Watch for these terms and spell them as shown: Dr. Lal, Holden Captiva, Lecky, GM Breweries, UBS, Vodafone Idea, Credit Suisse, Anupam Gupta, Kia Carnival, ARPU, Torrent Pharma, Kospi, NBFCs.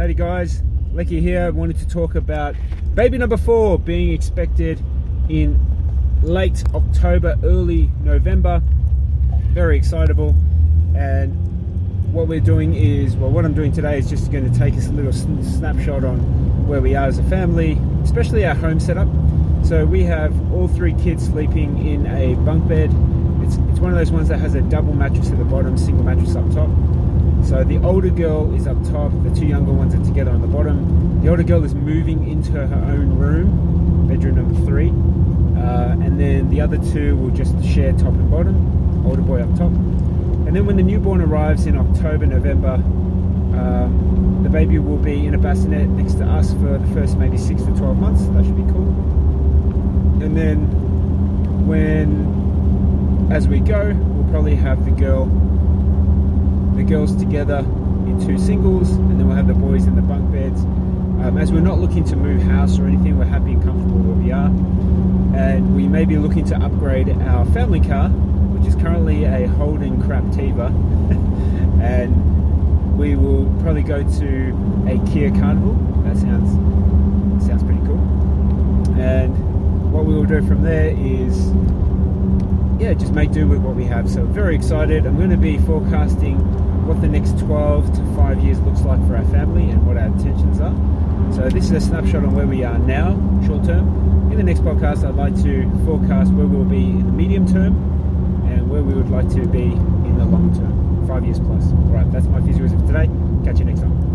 Howdy guys, Lecky here. Wanted to talk about baby number 4 being expected in late October, early November. Very excitable. And what we're doing is, well, what I'm doing today is just going to take us a little snapshot on where we are as a family, especially our home setup. So we have all 3 kids sleeping in a bunk bed. It's one of those ones that has a double mattress at the bottom, single mattress up top. So the older girl is up top, the 2 younger ones are together on the bottom. The older girl is moving into her own room, bedroom number 3. And then the other 2 will just share top and bottom, older boy up top. And then when the newborn arrives in October, November, the baby will be in a bassinet next to us for the first maybe 6 to 12 months. That should be cool. And then as we go, we'll probably have the girls together in 2 singles, and then we'll have the boys in the bunk beds. As we're not looking to move house or anything, we're happy and comfortable where we are. And we may be looking to upgrade our family car, which is currently a Holden Captiva. And we will probably go to a Kia Carnival. That sounds pretty cool. And what we will do from there is, yeah, just make do with what we have. So very excited. I'm going to be forecasting what the next 12 to 5 years looks like for our family and what our intentions are. So this is a snapshot on where we are now, short term. In the next podcast, I'd like to forecast where we'll be in the medium term and where we would like to be in the long term, 5 years plus. All right, that's my physio as of today. Catch you next time.